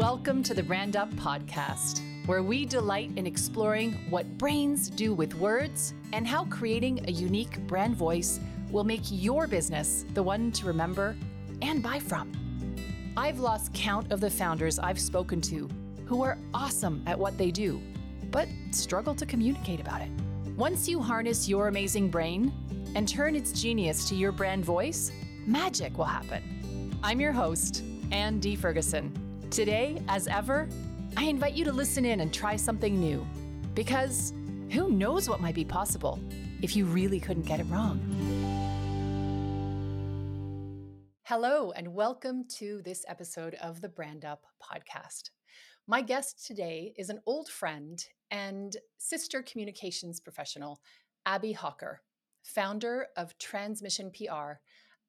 Welcome to the Brand Up Podcast, where we delight in exploring what brains do with words and how creating a unique brand voice will make your business the one to remember and buy from. I've lost count of the founders I've spoken to who are awesome at what they do, but struggle to communicate about it. Once you harness your amazing brain and turn its genius to your brand voice, magic will happen. I'm your host, Anne D. Ferguson. Today, as ever, I invite you to listen in and try something new, because who knows what might be possible if you really couldn't get it wrong. Hello, and welcome to this episode of the Brand Up Podcast. My guest today is an old friend and sister communications professional, Aby Hawker, founder of Transmission PR,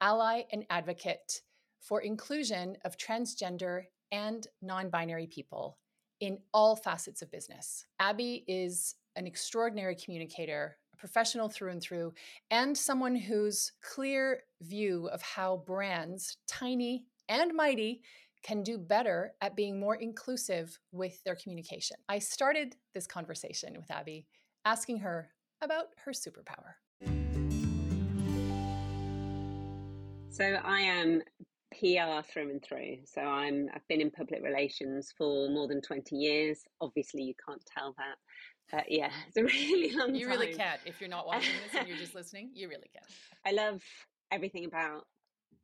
ally and advocate for inclusion of transgender and non-binary people in all facets of business. Aby is an extraordinary communicator, a professional through and through, and someone whose clear view of how brands, tiny and mighty, can do better at being more inclusive with their communication. I started this conversation with Aby asking her about her superpower. So I am PR through and through. So I've been in public relations for more than 20 years. Obviously, you can't tell that. But yeah, it's a really long time. You really can't. If you're not watching this and you're just listening, you really can't. I love everything about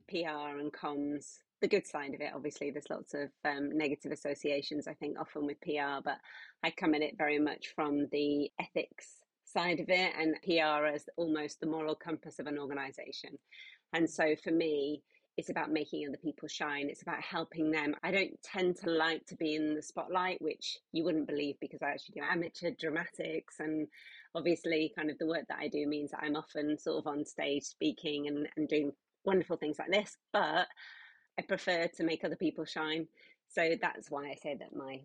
PR and comms. The good side of it, obviously, there's lots of negative associations, I think, often with PR, but I come at it very much from the ethics side of it, and PR as almost the moral compass of an organisation. And so for me, it's about making other people shine. It's about helping them. I don't tend to like to be in the spotlight, which you wouldn't believe because I actually do amateur dramatics. And obviously kind of the work that I do means that I'm often sort of on stage speaking and doing wonderful things like this. But I prefer to make other people shine. So that's why I say that my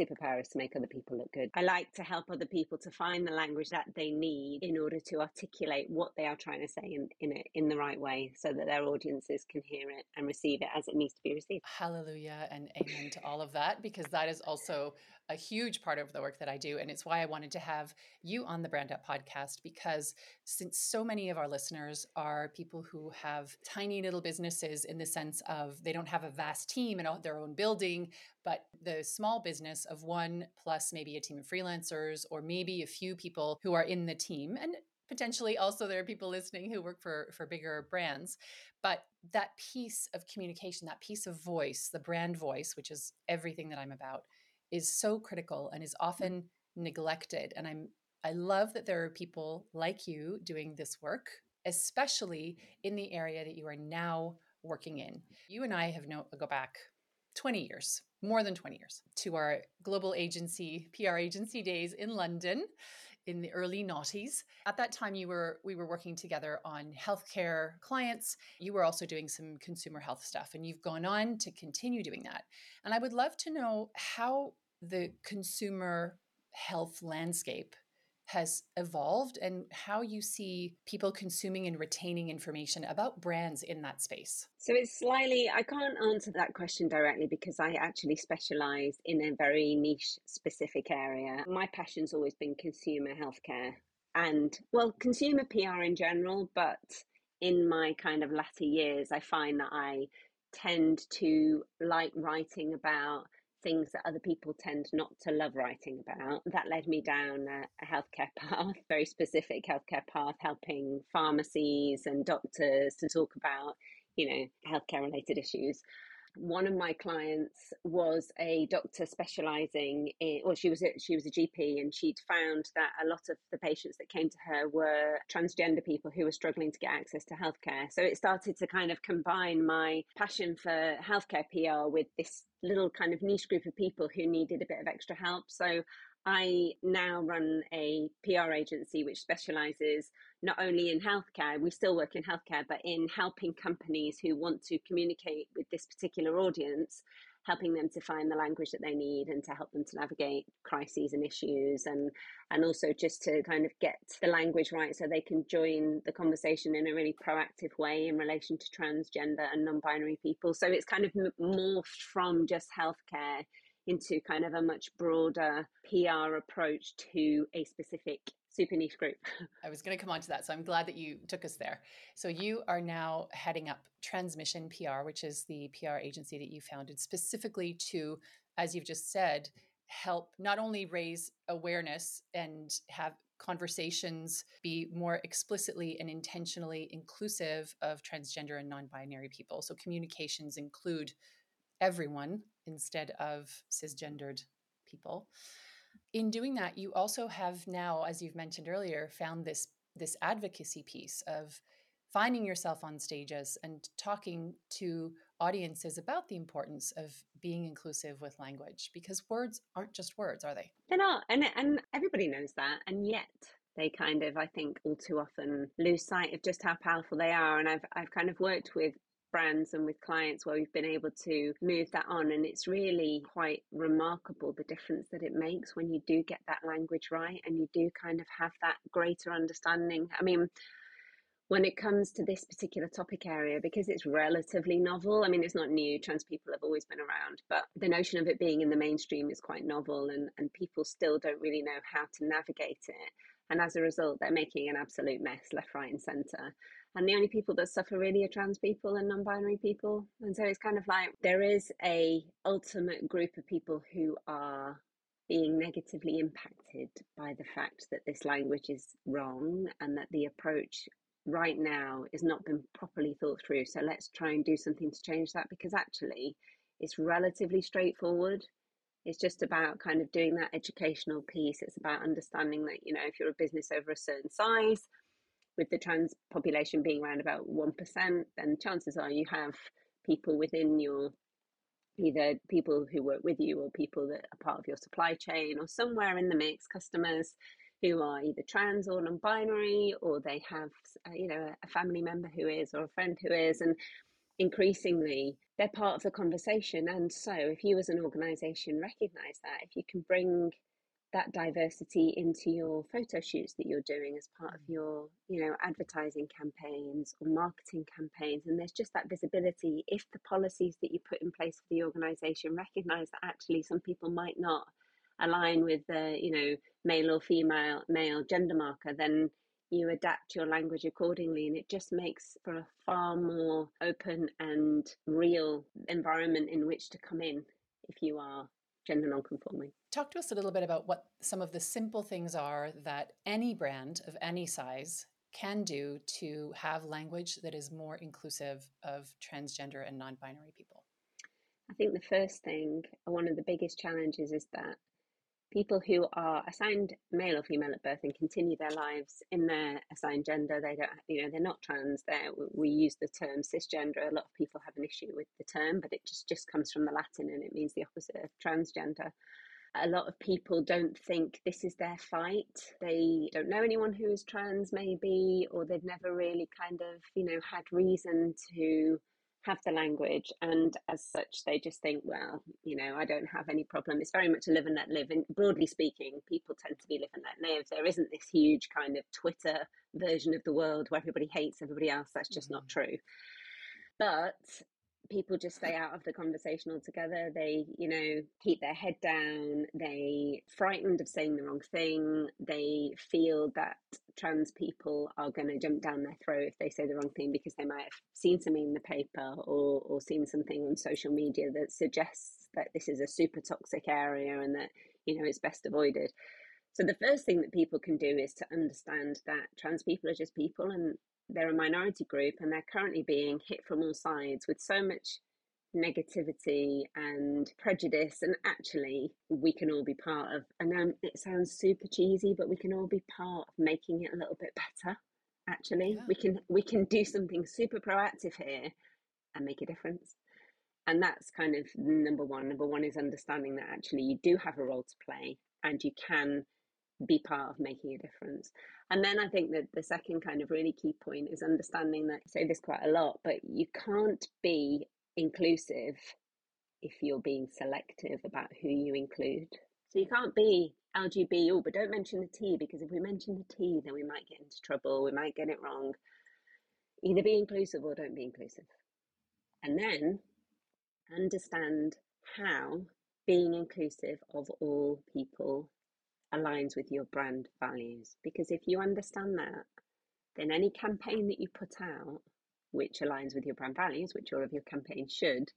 superpower is to make other people look good. I like to help other people to find the language that they need in order to articulate what they are trying to say in the right way so that their audiences can hear it and receive it as it needs to be received. Hallelujah and amen to all of that, because that is also a huge part of the work that I do. And it's why I wanted to have you on the Brand Up Podcast, because since so many of our listeners are people who have tiny little businesses in the sense of they don't have a vast team in their own building, but the small business of one plus maybe a team of freelancers or maybe a few people who are in the team. And potentially also there are people listening who work for bigger brands. But that piece of communication, that piece of voice, the brand voice, which is everything that I'm about, is so critical and is often neglected. And I love that there are people like you doing this work, especially in the area that you are now working in. You and I have go back 20 years. More than 20 years, to our global agency, PR agency days in London in the early noughties. At that time, we were working together on healthcare clients. You were also doing some consumer health stuff, and you've gone on to continue doing that. And I would love to know how the consumer health landscape has evolved and how you see people consuming and retaining information about brands in that space. So it's slightly, I can't answer that question directly because I actually specialise in a very niche specific area. My passion's always been consumer healthcare and, well, consumer PR in general, but in my kind of latter years, I find that I tend to like writing about things that other people tend not to love writing about. That led me down a healthcare path, very specific healthcare path, helping pharmacies and doctors to talk about, healthcare related issues. One of my clients was a doctor specializing in, or she was a GP, and she'd found that a lot of the patients that came to her were transgender people who were struggling to get access to healthcare. So it started to kind of combine my passion for healthcare PR with this little kind of niche group of people who needed a bit of extra help. So I now run a PR agency which specialises not only in healthcare, we still work in healthcare, but in helping companies who want to communicate with this particular audience, helping them to find the language that they need and to help them to navigate crises and issues, and also just to kind of get the language right so they can join the conversation in a really proactive way in relation to transgender and non-binary people. So it's kind of morphed from just healthcare into kind of a much broader PR approach to a specific super niche group. I was going to come on to that, so I'm glad that you took us there. So you are now heading up Transmission PR, which is the PR agency that you founded specifically to, as you've just said, help not only raise awareness and have conversations be more explicitly and intentionally inclusive of transgender and non-binary people. So communications include everyone instead of cisgendered people. In doing that, you also have now, as you've mentioned earlier, found this advocacy piece of finding yourself on stages and talking to audiences about the importance of being inclusive with language, because words aren't just words, are they? They're not. And everybody knows that. And yet they kind of, I think, all too often lose sight of just how powerful they are. And I've kind of worked with brands and with clients where we've been able to move that on, and it's really quite remarkable the difference that it makes when you do get that language right and you do kind of have that greater understanding. I mean, when it comes to this particular topic area, because it's relatively novel, I mean, it's not new, trans people have always been around, but the notion of it being in the mainstream is quite novel, and people still don't really know how to navigate it. And as a result, they're making an absolute mess left, right and centre. And the only people that suffer really are trans people and non-binary people. And so it's kind of like there is a ultimate group of people who are being negatively impacted by the fact that this language is wrong and that the approach right now is not been properly thought through. So let's try and do something to change that, because actually it's relatively straightforward. It's just about kind of doing that educational piece. It's about understanding that, you know, if you're a business over a certain size, with the trans population being around about 1%, then chances are you have people within your, either people who work with you or people that are part of your supply chain or somewhere in the mix, customers who are either trans or non-binary, or they have, you know, a family member who is, or a friend who is. And increasingly, they're part of the conversation. And so if you as an organisation recognise that, if you can bring that diversity into your photo shoots that you're doing as part of your, you know, advertising campaigns or marketing campaigns, and there's just that visibility, if the policies that you put in place for the organisation recognise that actually some people might not align with the, you know, male or female, male gender marker, then you adapt your language accordingly, and it just makes for a far more open and real environment in which to come in if you are gender non-conforming. Talk to us a little bit about what some of the simple things are that any brand of any size can do to have language that is more inclusive of transgender and non-binary people. I think the first thing, one of the biggest challenges, is that people who are assigned male or female at birth and continue their lives in their assigned gender, they don't, you know, they're not trans. We use the term cisgender. A lot of people have an issue with the term, but it just comes from the Latin and it means the opposite of transgender. A lot of people don't think this is their fight. They don't know anyone who is trans maybe, or they've never really kind of, you know, had reason to have the language, and as such they just think, well, you know, I don't have any problem. It's very much a live and let live, and broadly speaking people tend to be live and let live. There isn't this huge kind of Twitter version of the world where everybody hates everybody else. That's just not true. But people just stay out of the conversation altogether. They, you know, keep their head down. They frightened of saying the wrong thing. They feel that trans people are going to jump down their throat if they say the wrong thing, because they might have seen something in the paper or seen something on social media that suggests that this is a super toxic area and that, you know, it's best avoided. So the first thing that people can do is to understand that trans people are just people, and they're a minority group, and they're currently being hit from all sides with so much negativity and prejudice. And actually, we can all be part of, and it sounds super cheesy, but we can all be part of making it a little bit better. Actually, yeah. we can do something super proactive here and make a difference. And that's kind of number one. Number one is understanding that actually you do have a role to play and you can be part of making a difference. And then I think that the second kind of really key point is understanding that, I say this quite a lot, but you can't be inclusive if you're being selective about who you include. So you can't be LGB, but don't mention the T, because if we mention the T, then we might get into trouble, we might get it wrong. Either be inclusive or don't be inclusive. And then understand how being inclusive of all people aligns with your brand values. Because if you understand that, then any campaign that you put out, which aligns with your brand values, which all of your campaigns should,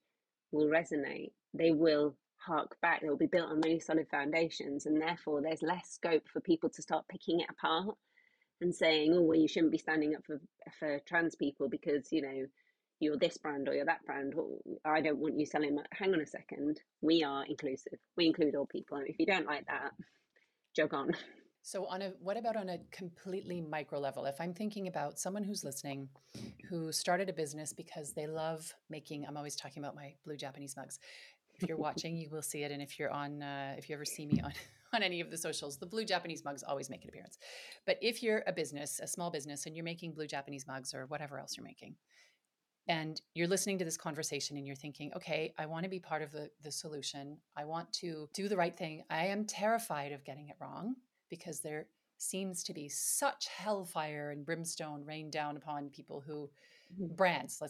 will resonate. They will hark back. They will be built on really solid foundations. And therefore, there's less scope for people to start picking it apart and saying, oh, well, you shouldn't be standing up for trans people because, you know, you're this brand or you're that brand. Or, I don't want you selling my... Hang on a second. We are inclusive. We include all people. And if you don't like that, jog on. So what about on a completely micro level? If I'm thinking about someone who's listening, who started a business because they love making, I'm always talking about my blue Japanese mugs. If you're watching, you will see it. And if you're on, if you ever see me on any of the socials, the blue Japanese mugs always make an appearance. But if you're a business, a small business, and you're making blue Japanese mugs or whatever else you're making, and you're listening to this conversation and you're thinking, okay, I want to be part of the solution. I want to do the right thing. I am terrified of getting it wrong, because there seems to be such hellfire and brimstone rained down upon people who, brands,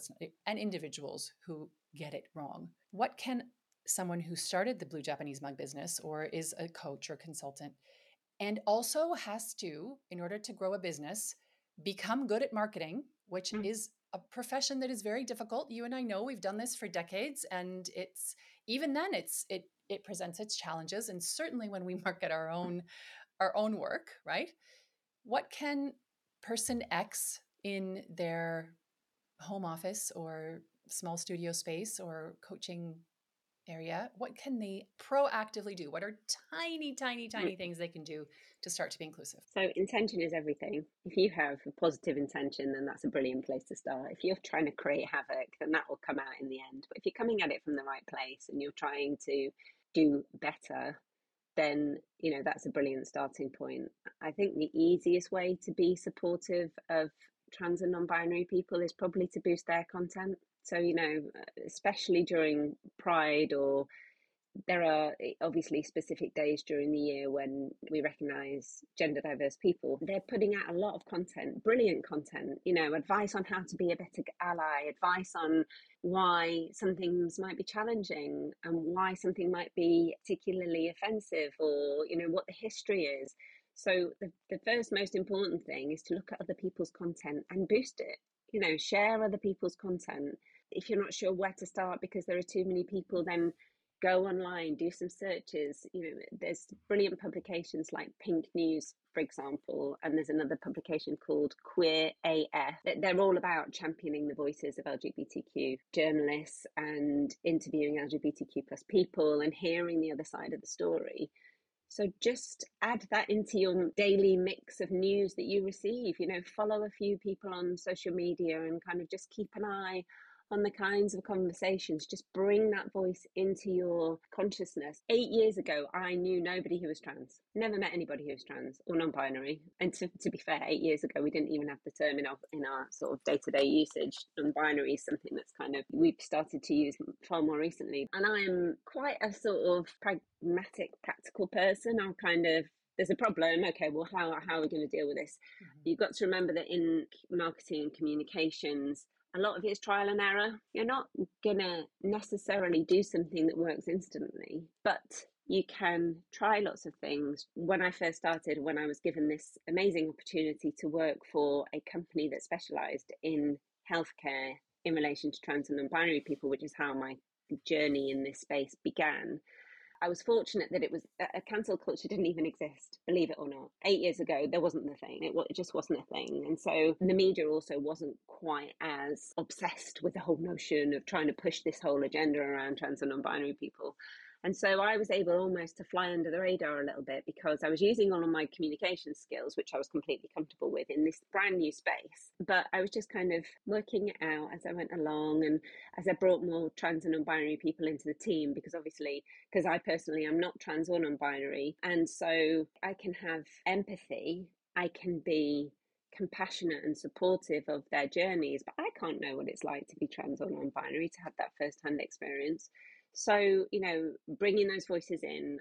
and individuals who get it wrong. What can someone who started the blue Japanese mug business or is a coach or consultant and also has to, in order to grow a business, become good at marketing, which is a profession that is very difficult. You and I know we've done this for decades, and it's even then it presents its challenges. And certainly when we market our own work, right? What can person X in their home office or small studio space or coaching area, what can they proactively do? What are tiny, tiny, tiny things they can do to start to be inclusive? So intention is everything. If you have a positive intention, then that's a brilliant place to start. If you're trying to create havoc, then that will come out in the end. But if you're coming at it from the right place and you're trying to do better, then, you know, that's a brilliant starting point. I think the easiest way to be supportive of trans and non-binary people is probably to boost their content. So, you know, especially during Pride, or there are obviously specific days during the year when we recognise gender diverse people. They're putting out a lot of content, brilliant content, you know, advice on how to be a better ally, advice on why some things might be challenging and why something might be particularly offensive, or, you know, what the history is. So the first most important thing is to look at other people's content and boost it. You know, share other people's content. If you're not sure where to start because there are too many people, then go online, do some searches. You know, there's brilliant publications like Pink News, for example, and there's another publication called Queer AF. They're all about championing the voices of LGBTQ journalists and interviewing LGBTQ plus people and hearing the other side of the story. So just add that into your daily mix of news that you receive. You know, follow a few people on social media and kind of just keep an eye on the kinds of conversations. Just bring that voice into your consciousness. 8 years ago, I knew nobody who was trans, never met anybody who was trans or non-binary. And to be fair, 8 years ago, we didn't even have the term in our sort of day-to-day usage. Non-binary is something that's kind of, we've started to use far more recently. And I am quite a sort of pragmatic, practical person. I'm kind of, there's a problem. Okay, well, how are we going to deal with this? Mm-hmm. You've got to remember that in marketing and communications, a lot of it is trial and error. You're not going to necessarily do something that works instantly, but you can try lots of things. When I first started, when I was given this amazing opportunity to work for a company that specialised in healthcare in relation to trans and non-binary people, which is how my journey in this space began, I was fortunate that it was a cancel culture didn't even exist, believe it or not. 8 years ago, there wasn't the thing. It just wasn't a thing. And so the media also wasn't quite as obsessed with the whole notion of trying to push this whole agenda around trans and non-binary people. And so I was able almost to fly under the radar a little bit because I was using all of my communication skills, which I was completely comfortable with in this brand new space. But I was just kind of working it out as I went along and as I brought more trans and non-binary people into the team, because obviously, because I personally am not trans or non-binary. And so I can have empathy. I can be compassionate and supportive of their journeys, but I can't know what it's like to be trans or non-binary, to have that first-hand experience. So, you know, bringing those voices in,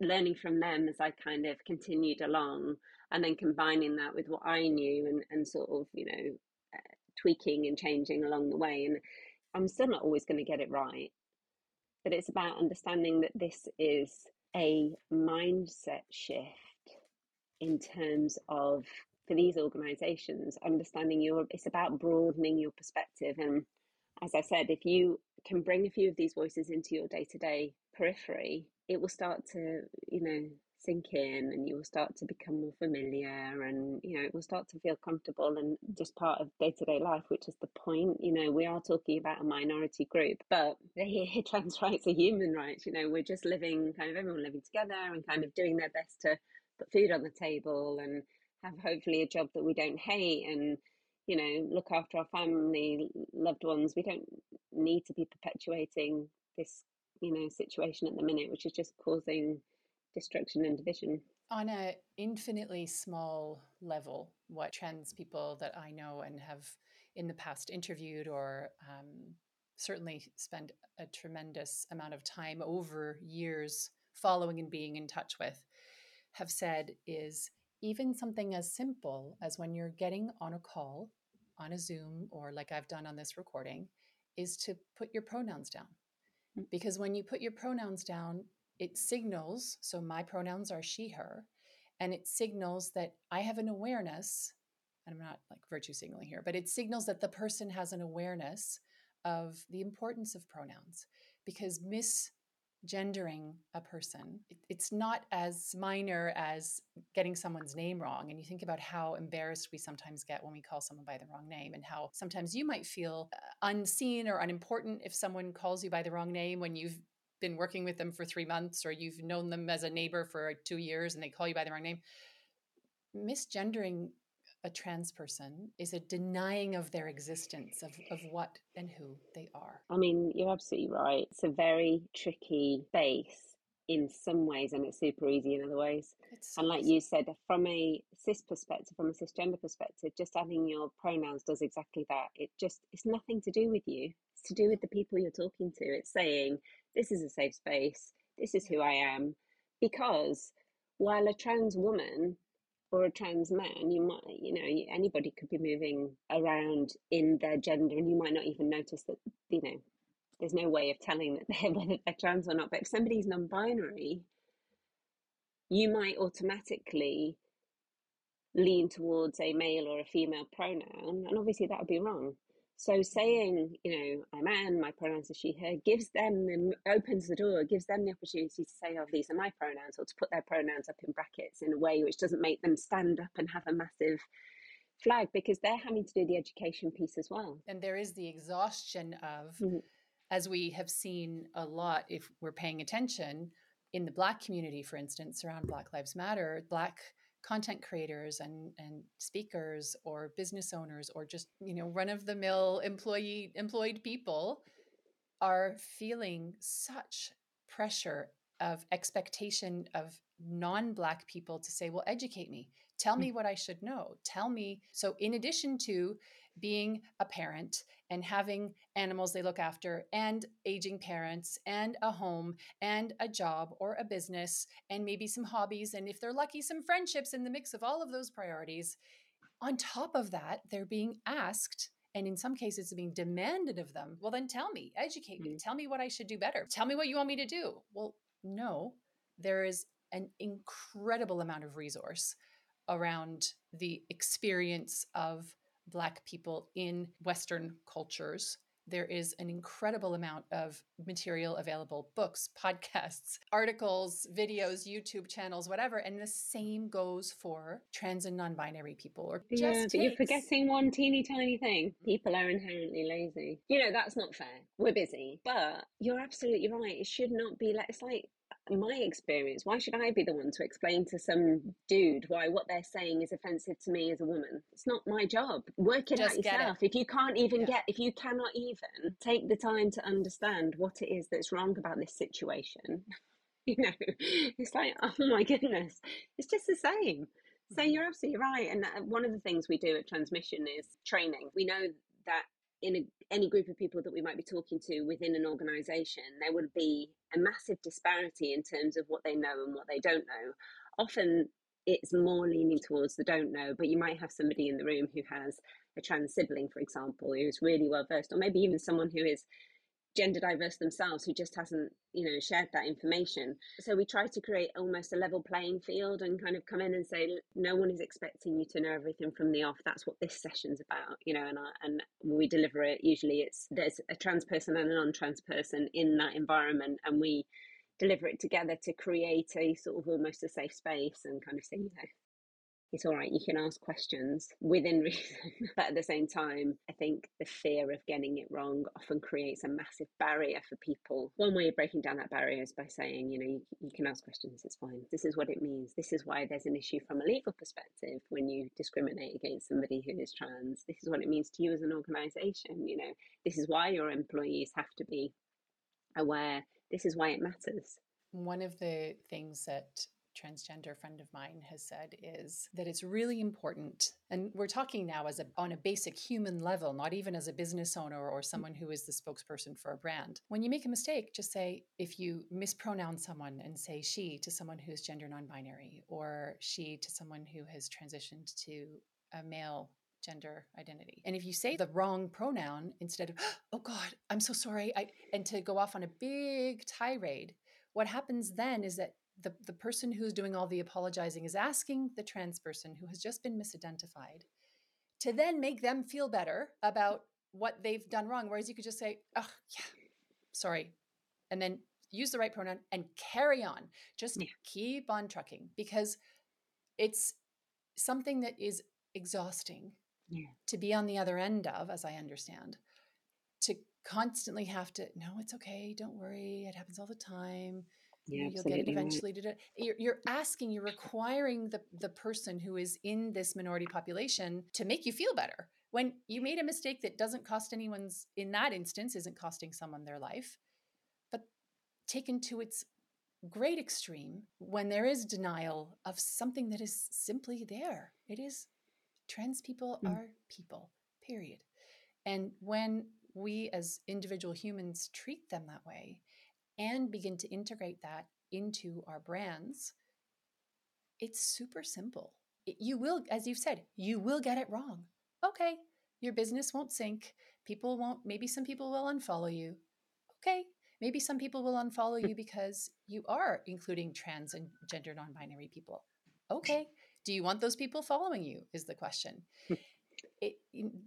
learning from them as I kind of continued along, and then combining that with what I knew and sort of, you know, tweaking and changing along the way. And I'm still not always going to get it right, but it's about understanding that this is a mindset shift in terms of, for these organizations, understanding it's about broadening your perspective. And as I said, if you can bring a few of these voices into your day-to-day periphery, it will start to, you know, sink in, and you will start to become more familiar, and, you know, it will start to feel comfortable and just part of day-to-day life, which is the point. You know, we are talking about a minority group, but the trans rights are human rights. You know, we're just living, kind of everyone living together and kind of doing their best to put food on the table and have hopefully a job that we don't hate, and, you know, look after our family, loved ones. We don't need to be perpetuating this, you know, situation at the minute, which is just causing destruction and division. On an infinitely small level, what trans people that I know and have in the past interviewed or certainly spend a tremendous amount of time over years following and being in touch with have said is even something as simple as when you're getting on a call, on a Zoom, or like I've done on this recording, is to put your pronouns down. Because when you put your pronouns down, it signals, so my pronouns are she, her, and it signals that I have an awareness, and I'm not like virtue signaling here, but it signals that the person has an awareness of the importance of pronouns. Because misgendering a person, it's not as minor as getting someone's name wrong. And you think about how embarrassed we sometimes get when we call someone by the wrong name, and how sometimes you might feel unseen or unimportant if someone calls you by the wrong name when you've been working with them for 3 months, or you've known them as a neighbor for 2 years and they call you by the wrong name. Misgendering a trans person is a denying of their existence, of what and who they are. I mean, you're absolutely right. It's a very tricky space in some ways, and it's super easy in other ways. And like you said, from a cis perspective, from a cisgender perspective, just adding your pronouns does exactly that. It's nothing to do with you. It's to do with the people you're talking to. It's saying, this is a safe space. This is who I am. Because while a trans woman or a trans man, you might, you know, anybody could be moving around in their gender, and you might not even notice that, you know, there's no way of telling that whether they're trans or not. But if somebody's non-binary, you might automatically lean towards a male or a female pronoun, and obviously that would be wrong. So saying, you know, I'm Anne, my pronouns are she, her, gives them, opens the door, gives them the opportunity to say, oh, these are my pronouns, or to put their pronouns up in brackets in a way which doesn't make them stand up and have a massive flag, because they're having to do the education piece as well. And there is the exhaustion of, as we have seen a lot, if we're paying attention, in the Black community, for instance, around Black Lives Matter, Black content creators and speakers or business owners or just, you know, run-of-the-mill employed people are feeling such pressure of expectation of non-Black people to say, well, educate me, tell me what I should know, tell me. So in addition to being a parent and having animals they look after and aging parents and a home and a job or a business and maybe some hobbies, and if they're lucky, some friendships in the mix of all of those priorities, on top of that, they're being asked, and in some cases being demanded of them, well, then tell me, educate me, tell me what I should do better, tell me what you want me to do. Well, no, there is an incredible amount of resource around the experience of Black people in Western cultures. There is an incredible amount of material available, books, podcasts, articles, videos, YouTube channels, whatever. And the same goes for trans and non-binary people. Or just but you're forgetting one teeny tiny thing. People are inherently lazy. You know, that's not fair. We're busy. But you're absolutely right. It should not be like, it's like my experience. Why should I be the one to explain to some dude why what they're saying is offensive to me as a woman? It's not my job. Work it out yourself. If you can't even if you cannot even take the time to understand what it is that's wrong about this situation, you know, it's like, oh my goodness, it's just the same. So you're absolutely right. And one of the things we do at Transmission is training. We know that in any group of people that we might be talking to within an organization, there would be a massive disparity in terms of what they know and what they don't know. Often it's more leaning towards the don't know, but you might have somebody in the room who has a trans sibling, for example, who's really well versed, or maybe even someone who is gender diverse themselves, who just hasn't, shared that information. So we try to create almost a level playing field and kind of come in and say, no one is expecting you to know everything from the off. That's what this session's about, and we deliver it. Usually there's a trans person and a non-trans person in that environment, and we deliver it together to create a sort of almost a safe space and kind of say, it's all right, you can ask questions within reason. But at the same time, I think the fear of getting it wrong often creates a massive barrier for people. One way of breaking down that barrier is by saying, you can ask questions, it's fine. This is what it means. This is why there's an issue from a legal perspective when you discriminate against somebody who is trans. This is what it means to you as an organisation. This is why your employees have to be aware. This is why it matters. One of the things that transgender friend of mine has said is that it's really important, and we're talking now on a basic human level, not even as a business owner or someone who is the spokesperson for a brand. When you make a mistake, just say, if you mispronounce someone and say she to someone who's gender non-binary, or she to someone who has transitioned to a male gender identity. And if you say the wrong pronoun instead of, oh God, I'm so sorry, and to go off on a big tirade, what happens then is that the person who's doing all the apologizing is asking the trans person who has just been misidentified to then make them feel better about what they've done wrong. Whereas you could just say, oh, yeah, sorry. And then use the right pronoun and carry on. Just keep on trucking, because it's something that is exhausting to be on the other end of, as I understand, to constantly have to, no, it's okay. Don't worry. It happens all the time. Yeah, you'll get it eventually. Right. You're asking, you're requiring the person who is in this minority population to make you feel better when you made a mistake that doesn't cost anyone's, in that instance, isn't costing someone their life, but taken to its great extreme when there is denial of something that is simply there. It is trans people are people, period. And when we as individual humans treat them that way, and begin to integrate that into our brands, it's super simple. You will, as you've said, you will get it wrong. Okay, your business won't sink. People won't, maybe some people will unfollow you. Okay, maybe some people will unfollow you because you are including trans and gender non-binary people. Okay, do you want those people following you is the question.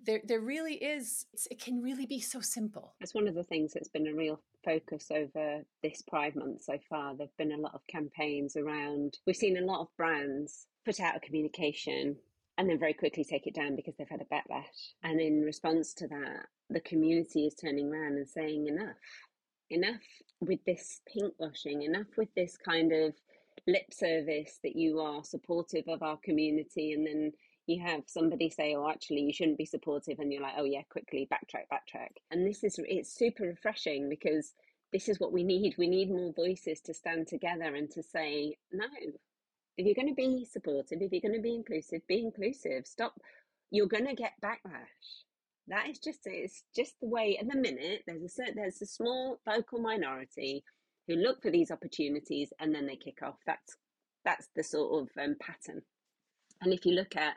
There really is, it can really be so simple. That's one of the things that's been a real focus over this Pride Month so far. There have been a lot of campaigns around, we've seen a lot of brands put out a communication and then very quickly take it down because they've had a backlash. And in response to that, the community is turning around and saying enough with this pinkwashing, enough with this kind of lip service that you are supportive of our community, and then you have somebody say, oh, actually, you shouldn't be supportive. And you're like, oh, yeah, quickly backtrack. And it's super refreshing, because this is what we need. We need more voices to stand together and to say, no, if you're going to be supportive, if you're going to be inclusive, be inclusive. Stop. You're going to get backlash. That is just, it's just the way at the minute. There's a small vocal minority who look for these opportunities and then they kick off. That's the sort of pattern. And if you look at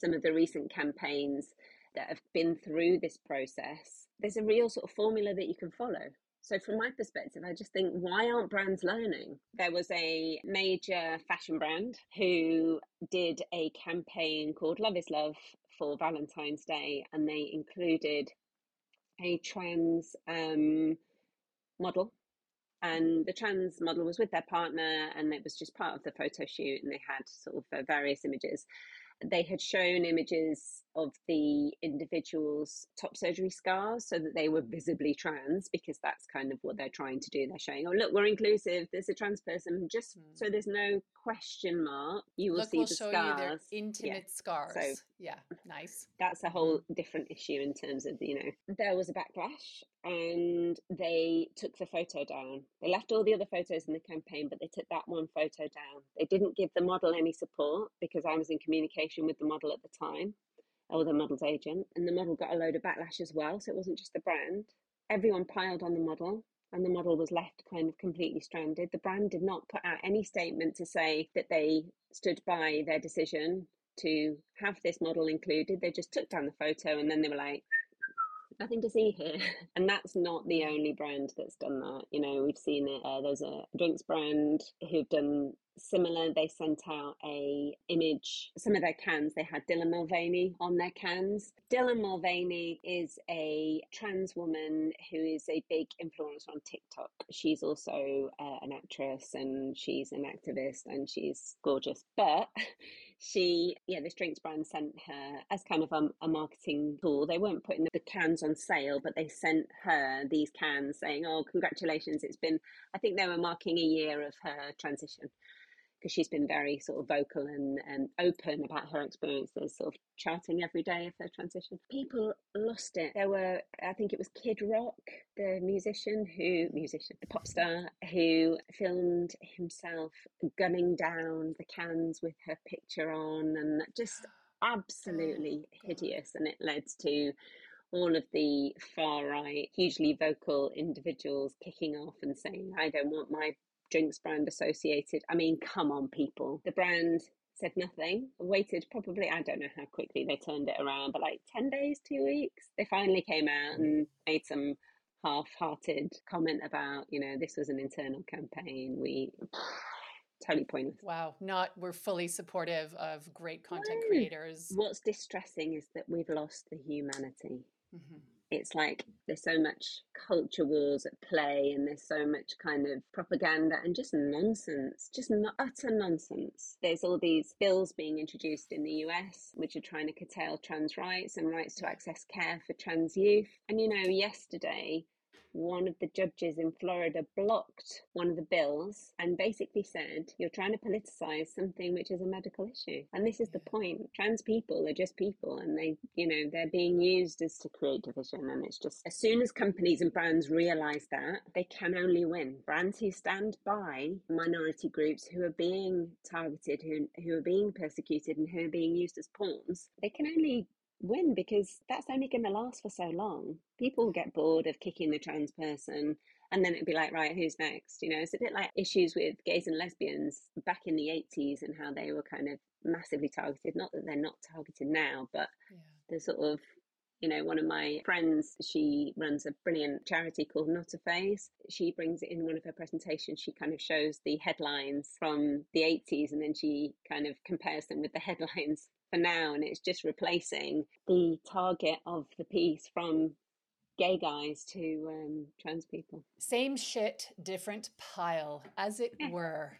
some of the recent campaigns that have been through this process, there's a real sort of formula that you can follow. So from my perspective, I just think, why aren't brands learning? There was a major fashion brand who did a campaign called Love is Love for Valentine's Day, and they included a trans model. And the trans model was with their partner, and it was just part of the photo shoot, and they had sort of various images. They had shown images of the individual's top surgery scars so that they were visibly trans, because that's kind of what they're trying to do. They're showing, oh, look, we're inclusive. There's a trans person, just so there's no question mark. You will look, see we'll the show scars. You their intimate scars. So, yeah, nice. That's a whole different issue in terms of, there was a backlash and they took the photo down. They left all the other photos in the campaign, but they took that one photo down. They didn't give the model any support, because I was in communication with the model at the time. I was a model's agent, and the model got a load of backlash as well. So it wasn't just the brand. Everyone piled on the model, and the model was left kind of completely stranded. The brand did not put out any statement to say that they stood by their decision to have this model included. They just took down the photo and then they were like, nothing to see here. And that's not the only brand that's done that. You know, we've seen it. There's a drinks brand who've done similar. They sent out a image, some of their cans, they had Dylan Mulvaney on their cans. Dylan Mulvaney is a trans woman who is a big influencer on TikTok. She's also an actress and she's an activist and she's gorgeous. But she, this drinks brand sent her as kind of a marketing tool. They weren't putting the cans on sale, but they sent her these cans saying, oh, congratulations. It's been, I think they were marking a year of her transition, because she's been very sort of vocal and open about her experiences, sort of charting every day of her transition. People lost it. There were, I think it was Kid Rock, the the pop star, who filmed himself gunning down the cans with her picture on, and just absolutely hideous. And it led to all of the far right, hugely vocal individuals kicking off and saying, I don't want my drinks brand associated. I mean, come on, people. The brand said nothing, waited probably, I don't know how quickly they turned it around, but like 10 days, 2 weeks, they finally came out and made some half-hearted comment about, this was an internal campaign. Totally pointless. Wow. We're fully supportive of great content creators. What's distressing is that we've lost the humanity. Mm-hmm. It's like there's so much culture wars at play and there's so much kind of propaganda and just nonsense, utter nonsense. There's all these bills being introduced in the US, which are trying to curtail trans rights and rights to access care for trans youth. And, yesterday, one of the judges in Florida blocked one of the bills and basically said, you're trying to politicize something which is a medical issue. And this is the point. Trans people are just people, and they, they're being used as to create division. And it's just, as soon as companies and brands realize that, they can only win. Brands who stand by minority groups who are being targeted, who are being persecuted and who are being used as pawns, they can only win, because that's only going to last for so long. People get bored of kicking the trans person, and then it'd be like, right, who's next? It's a bit like issues with gays and lesbians back in the 80s and how they were kind of massively targeted. Not that they're not targeted now, but the sort of, one of my friends, she runs a brilliant charity called Not A Phase. She brings it in one of her presentations. She kind of shows the headlines from the 80s and then she kind of compares them with the headlines for now. And it's just replacing the target of the piece from gay guys to trans people. Same shit, different pile, as it were.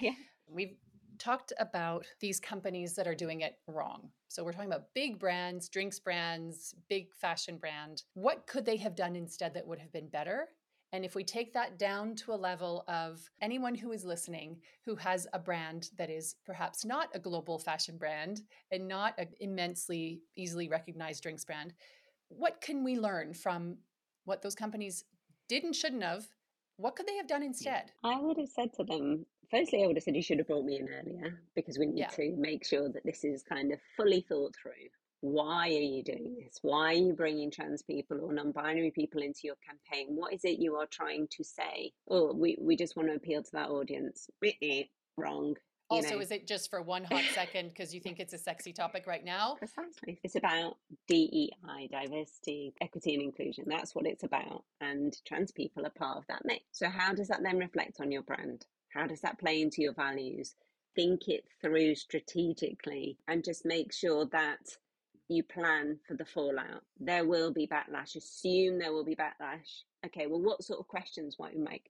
Yeah. We've talked about these companies that are doing it wrong. So we're talking about big brands, drinks brands, big fashion brand. What could they have done instead that would have been better? And if we take that down to a level of anyone who is listening, who has a brand that is perhaps not a global fashion brand and not an immensely easily recognized drinks brand, what can we learn from what those companies did and shouldn't have? What could they have done instead? I would have said to them, firstly, I would have said you should have brought me in earlier, because we need to make sure that this is kind of fully thought through. Why are you doing this? Why are you bringing trans people or non-binary people into your campaign? What is it you are trying to say? Oh, we just want to appeal to that audience. Wrong. Also, is it just for one hot second because you think it's a sexy topic right now? Precisely. It's about DEI, diversity, equity and inclusion. That's what it's about. And trans people are part of that mix. So how does that then reflect on your brand? How does that play into your values? Think it through strategically and just make sure that you plan for the fallout. There will be backlash. Assume there will be backlash. Okay, well, what sort of questions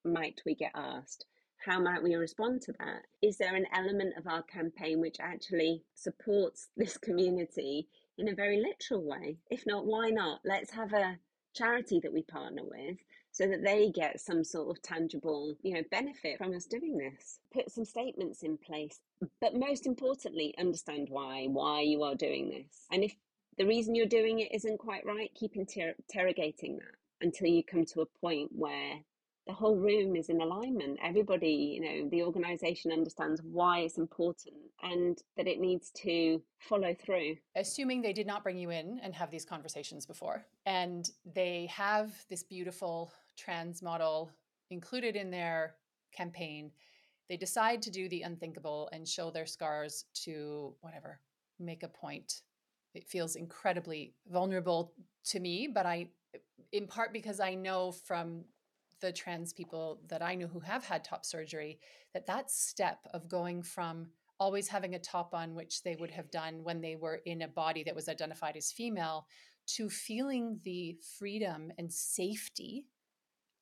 might we get asked? How might we respond to that? Is there an element of our campaign which actually supports this community in a very literal way? If not, why not? Let's have a charity that we partner with so that they get some sort of tangible, benefit from us doing this. Put some statements in place, but most importantly, understand why you are doing this. And if the reason you're doing it isn't quite right, keep interrogating that until you come to a point where the whole room is in alignment. Everybody, you know, the organization understands why it's important and that it needs to follow through. Assuming they did not bring you in and have these conversations before, and they have this beautiful trans model included in their campaign, they decide to do the unthinkable and show their scars to whatever, make a point. It feels incredibly vulnerable to me, but I, in part because I know from the trans people that I know who have had top surgery, that step of going from always having a top on, which they would have done when they were in a body that was identified as female, to feeling the freedom and safety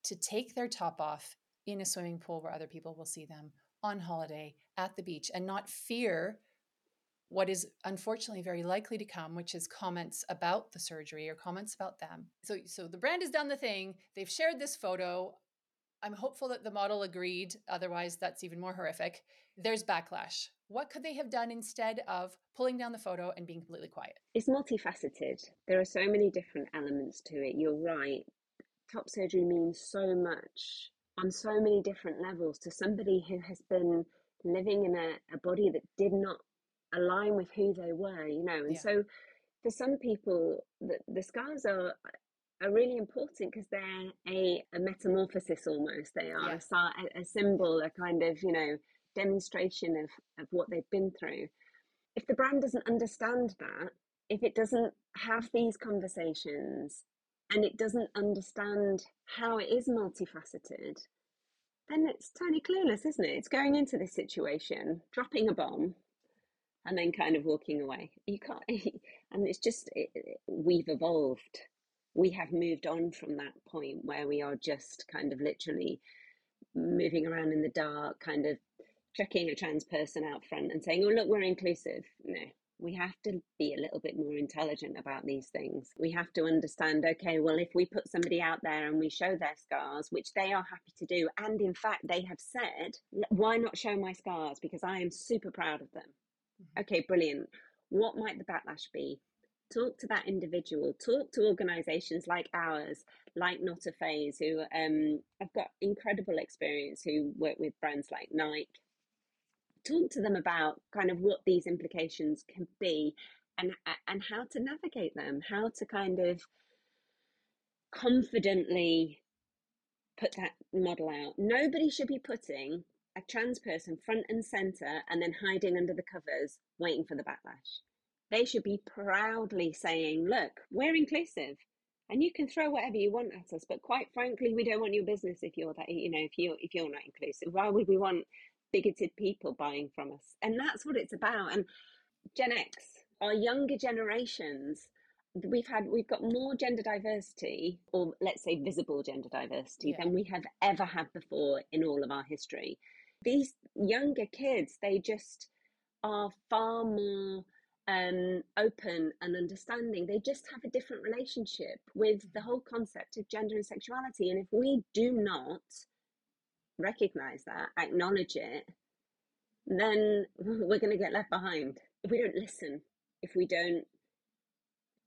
to take their top off in a swimming pool where other people will see them, on holiday, at the beach, and not fear what is unfortunately very likely to come, which is comments about the surgery or comments about them. So the brand has done the thing. They've shared this photo. I'm hopeful that the model agreed. Otherwise, that's even more horrific. There's backlash. What could they have done instead of pulling down the photo and being completely quiet? It's multifaceted. There are so many different elements to it. You're right. Top surgery means so much on so many different levels to somebody who has been living in a body that did not align with who they were, you know. And so for some people, the scars are really important because they're a metamorphosis almost. They are a symbol, a kind of, you know, demonstration of what they've been through. If the brand doesn't understand that, if it doesn't have these conversations and it doesn't understand how it is multifaceted, then it's totally clueless, isn't it? It's going into this situation, dropping a bomb, and then kind of walking away. You can't, and it's just, we've evolved. We have moved on from that point where we are just kind of literally moving around in the dark, kind of checking a trans person out front and saying, oh, look, we're inclusive. No, we have to be a little bit more intelligent about these things. We have to understand, okay, well, if we put somebody out there and we show their scars, which they are happy to do, and in fact, they have said, why not show my scars? Because I am super proud of them. Okay, brilliant. What might the backlash be? Talk to that individual. Talk to organisations like ours, like Not A Phase, who I've got incredible experience, who work with brands like Nike. Talk to them about kind of what these implications can be and how to navigate them, how to kind of confidently put that model out. Nobody should be putting a trans person front and centre and then hiding under the covers, waiting for the backlash. They should be proudly saying, look, we're inclusive and you can throw whatever you want at us, but quite frankly, we don't want your business if you're that, you know, if you're not inclusive. Why would we want bigoted people buying from us? And that's what it's about. And Gen X, our younger generations, we've got more gender diversity, or let's say visible gender diversity, than we have ever had before in all of our history. These younger kids, they just are far more open and understanding. They just have a different relationship with the whole concept of gender and sexuality. And if we do not recognize that, acknowledge it, then we're going to get left behind. If we don't listen, if we don't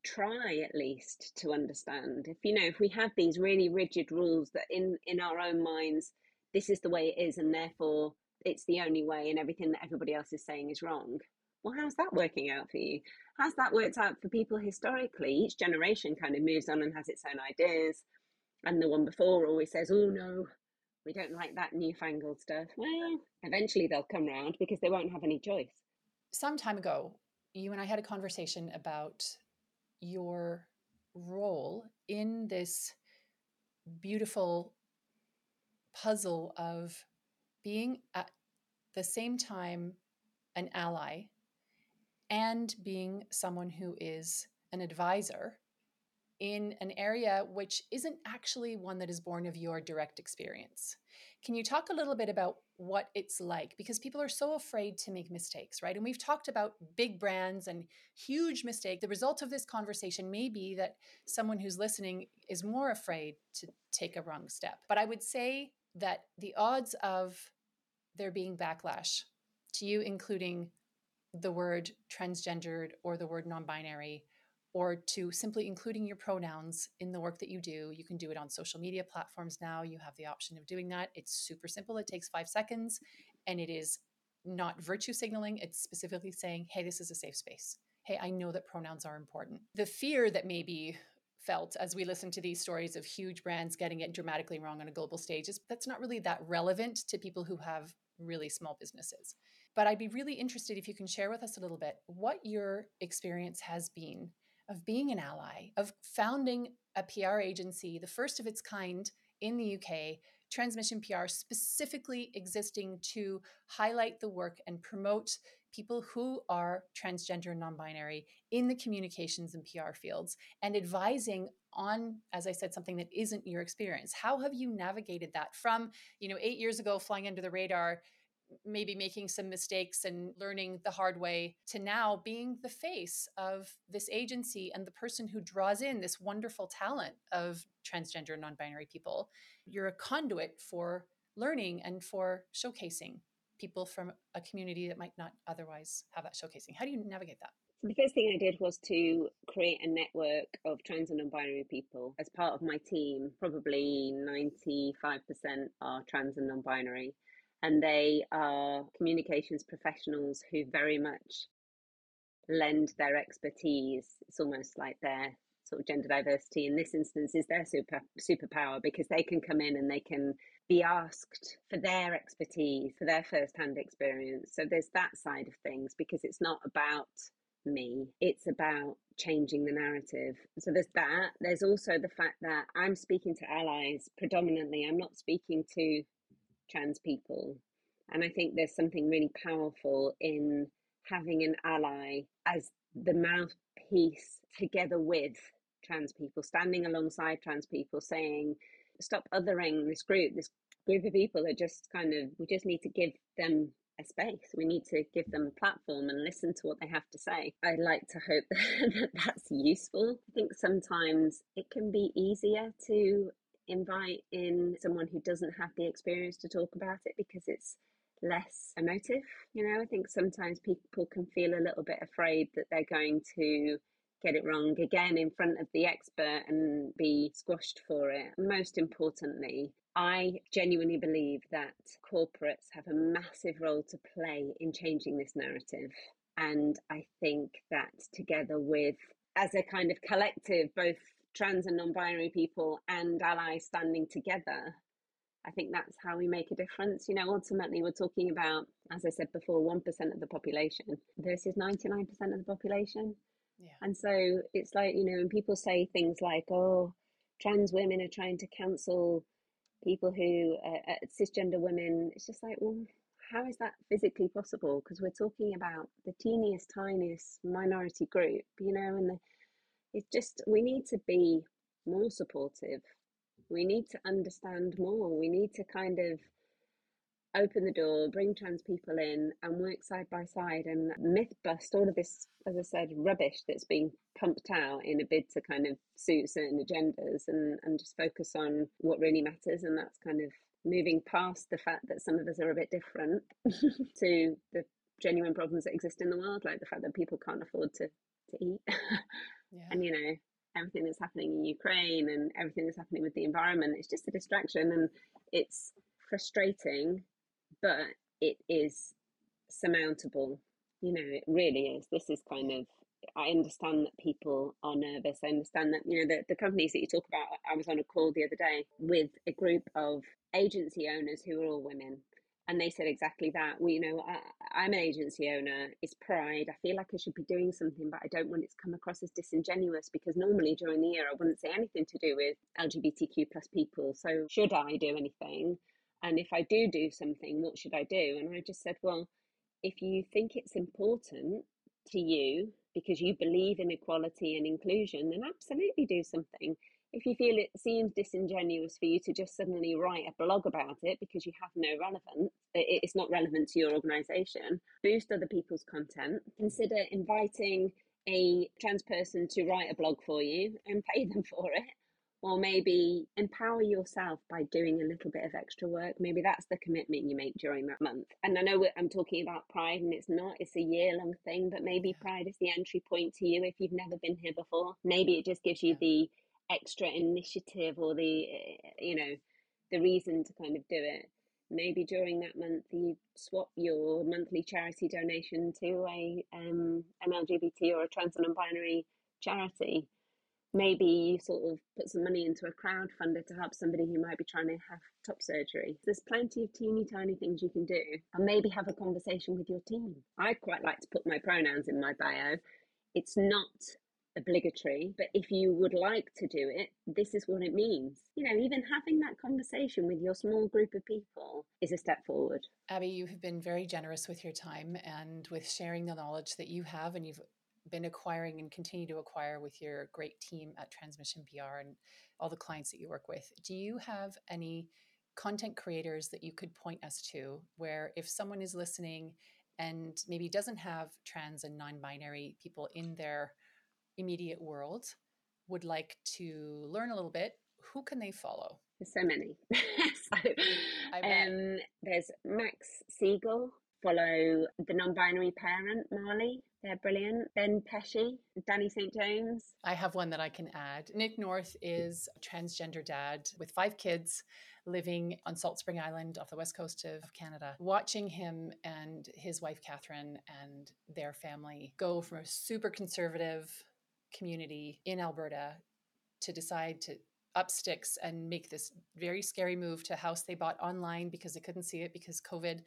try at least to understand, if, you know, if we have these really rigid rules that in our own minds, this is the way it is and therefore it's the only way and everything that everybody else is saying is wrong. Well, how's that working out for you? How's that worked out for people historically? Each generation kind of moves on and has its own ideas, and the one before always says, oh no, we don't like that newfangled stuff. Well, eventually they'll come round because they won't have any choice. Some time ago, you and I had a conversation about your role in this beautiful puzzle of being at the same time an ally and being someone who is an advisor in an area which isn't actually one that is born of your direct experience. Can you talk a little bit about what it's like? Because people are so afraid to make mistakes, right? And we've talked about big brands and huge mistakes. The result of this conversation may be that someone who's listening is more afraid to take a wrong step. But I would say that the odds of there being backlash to you, including the word transgendered or the word non-binary or to simply including your pronouns in the work that you do. You can do it on social media platforms now. You have the option of doing that. It's super simple. It takes 5 seconds, and it is not virtue signaling. It's specifically saying, hey, this is a safe space. Hey, I know that pronouns are important. The fear that maybe felt as we listen to these stories of huge brands getting it dramatically wrong on a global stage is that's not really that relevant to people who have really small businesses. But I'd be really interested if you can share with us a little bit what your experience has been of being an ally, of founding a PR agency, the first of its kind in the UK, Transmission PR, specifically existing to highlight the work and promote people who are transgender and non-binary in the communications and PR fields, and advising on, as I said, something that isn't your experience. How have you navigated that from, 8 years ago, flying under the radar, maybe making some mistakes and learning the hard way, to now being the face of this agency and the person who draws in this wonderful talent of transgender and non-binary people? You're a conduit for learning and for showcasing people from a community that might not otherwise have that showcasing. How do you navigate that? The first thing I did was to create a network of trans and non-binary people. As part of my team, probably 95% are trans and non-binary. And they are communications professionals who very much lend their expertise. It's almost like their sort of gender diversity in this instance is their superpower, because they can come in and they can be asked for their expertise, for their first-hand experience. So there's that side of things, because it's not about me, it's about changing the narrative. So there's that. There's also the fact that I'm speaking to allies predominantly. I'm not speaking to trans people. And I think there's something really powerful in having an ally as the mouthpiece together with trans people, standing alongside trans people, saying, stop othering this group of people are just kind of, we just need to give them a space. We need to give them a platform and listen to what they have to say. I'd like to hope that that's useful. I think sometimes it can be easier to invite in someone who doesn't have the experience to talk about it, because it's less emotive. I think sometimes people can feel a little bit afraid that they're going to get it wrong again in front of the expert and be squashed for it. Most importantly, I genuinely believe that corporates have a massive role to play in changing this narrative. And I think that together with, as a kind of collective, both trans and non-binary people and allies standing together, I think that's how we make a difference. Ultimately, we're talking about, as I said before, 1% of the population versus 99% of the population. Yeah. And so it's like, when people say things like, oh, trans women are trying to cancel people who are cisgender women, it's just like, well, how is that physically possible? Because we're talking about the teeniest, tiniest minority group, and it's just, we need to be more supportive. We need to understand more. We need to kind of open the door, bring trans people in and work side by side and myth bust all of this, as I said, rubbish that's being pumped out in a bid to kind of suit certain agendas, and just focus on what really matters. And that's kind of moving past the fact that some of us are a bit different to the genuine problems that exist in the world, like the fact that people can't afford to eat. Yeah. And, everything that's happening in Ukraine and everything that's happening with the environment, it's just a distraction, and it's frustrating. But it is surmountable, it really is. This is kind of, I understand that people are nervous. I understand that, the companies that you talk about, I was on a call the other day with a group of agency owners who are all women. And they said exactly that. I'm an agency owner. It's pride. I feel like I should be doing something, but I don't want it to come across as disingenuous, because normally during the year, I wouldn't say anything to do with LGBTQ plus people. So should I do anything? And if I do something, what should I do? And I just said, well, if you think it's important to you because you believe in equality and inclusion, then absolutely do something. If you feel it seems disingenuous for you to just suddenly write a blog about it because you have no relevance, it's not relevant to your organisation, boost other people's content. Consider inviting a trans person to write a blog for you and pay them for it. or maybe empower yourself by doing a little bit of extra work. Maybe that's the commitment you make during that month. And I know I'm talking about Pride, and it's not, it's a year-long thing, but maybe Pride is the entry point to you if you've never been here before. Maybe it just gives you the extra initiative or the, you know, the reason to kind of do it. Maybe during that month you swap your monthly charity donation to a an LGBT or a trans and non-binary charity. Maybe you sort of put some money into a crowdfunder to help somebody who might be trying to have top surgery. There's plenty of teeny tiny things you can do, and maybe have a conversation with your team. I quite like to put my pronouns in my bio. It's not obligatory, but if you would like to do it, this is what it means. You know, even having that conversation with your small group of people is a step forward. Aby, you have been very generous with your time and with sharing the knowledge that you have and you've been acquiring and continue to acquire with your great team at Transmission PR and all the clients that you work with. Do you have any content creators that you could point us to where if someone is listening and maybe doesn't have trans and non-binary people in their immediate world, would like to learn a little bit, who can they follow? There's so many. There's Max Siegel. Follow the non-binary parent, Marley. They're brilliant. Ben Pesci, Danny St. James. I have one that I can add. Nick North is a transgender dad with 5 kids living on Salt Spring Island off the west coast of Canada. Watching him and his wife, Catherine, and their family go from a super conservative community in Alberta to decide to up sticks and make this very scary move to a house they bought online because they couldn't see it because COVID,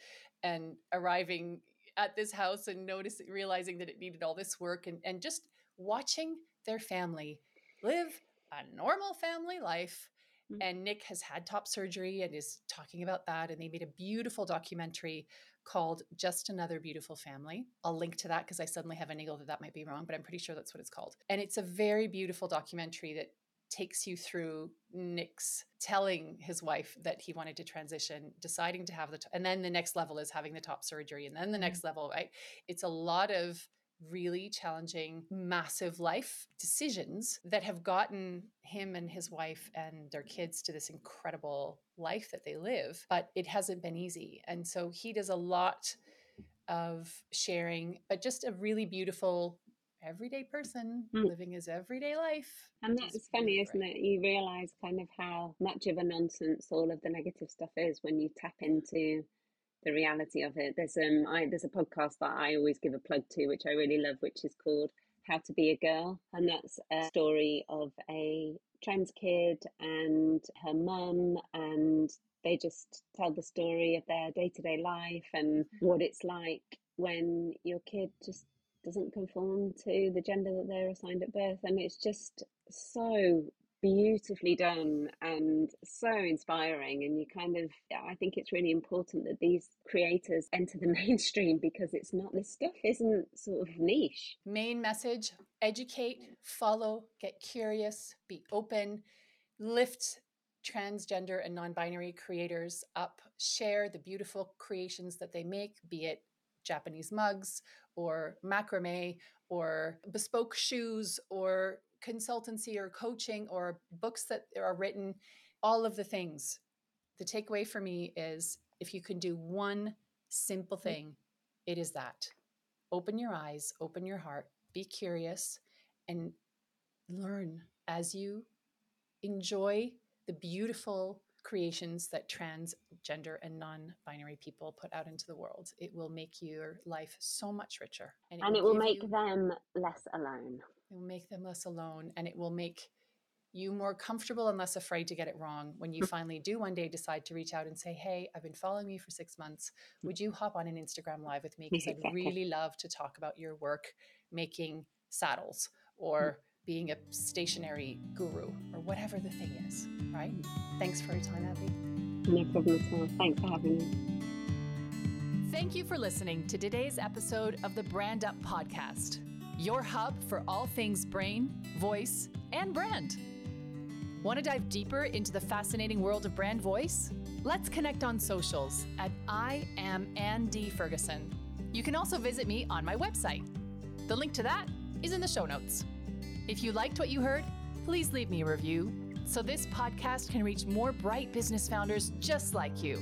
and arriving at this house and realizing that it needed all this work, and just watching their family live a normal family life. Mm-hmm. And Nick has had top surgery and is talking about that. And they made a beautiful documentary called Just Another Beautiful Family. I'll link to that because I suddenly have an angle that might be wrong, but I'm pretty sure that's what it's called. And it's a very beautiful documentary that takes you through Nick's telling his wife that he wanted to transition, deciding to have and then the next level is having the top surgery, and then the next level, right? It's a lot of really challenging, massive life decisions that have gotten him and his wife and their kids to this incredible life that they live, but it hasn't been easy. And so he does a lot of sharing, but just a really beautiful everyday person living his everyday life. And that's funny, isn't it? You realize kind of how much of a nonsense all of the negative stuff is when you tap into the reality of it. There's a podcast that I always give a plug to, which I really love, which is called How to Be a Girl, and that's a story of a trans kid and her mum, and they just tell the story of their day-to-day life and what it's like when your kid just doesn't conform to the gender that they're assigned at birth. And it's just so beautifully done and so inspiring, and you kind of, I think it's really important that these creators enter the mainstream, because it's not, this stuff isn't sort of niche. Main message: educate, follow, get curious, be open, lift transgender and non-binary creators up, share the beautiful creations that they make, be it Japanese mugs or macrame or bespoke shoes or consultancy or coaching or books that are written, all of the things. The takeaway for me is, if you can do one simple thing, it is that. Open your eyes, open your heart, be curious, and learn as you enjoy the beautiful creations that transgender and non-binary people put out into the world. It will make your life so much richer. And it will make them less alone. It will make them less alone, and it will make you more comfortable and less afraid to get it wrong when you finally do one day decide to reach out and say, hey, I've been following you for 6 months. Would you hop on an Instagram live with me? Because I'd really love to talk about your work making saddles or being a stationary guru or whatever the thing is, right? Thanks for your time, Aby. No problem at all. Thanks for having me. Thank you for listening to today's episode of the Brand Up Podcast, your hub for all things brain, voice, and brand. Want to dive deeper into the fascinating world of brand voice? Let's connect on socials at @IamAndyFerguson. You can also visit me on my website. The link to that is in the show notes. If you liked what you heard, please leave me a review, so this podcast can reach more bright business founders just like you.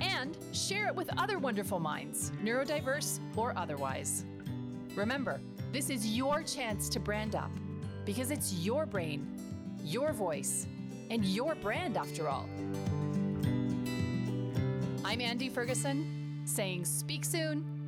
And share it with other wonderful minds, neurodiverse or otherwise. Remember, this is your chance to brand up, because it's your brain, your voice, and your brand after all. I'm Andy Ferguson, saying speak soon.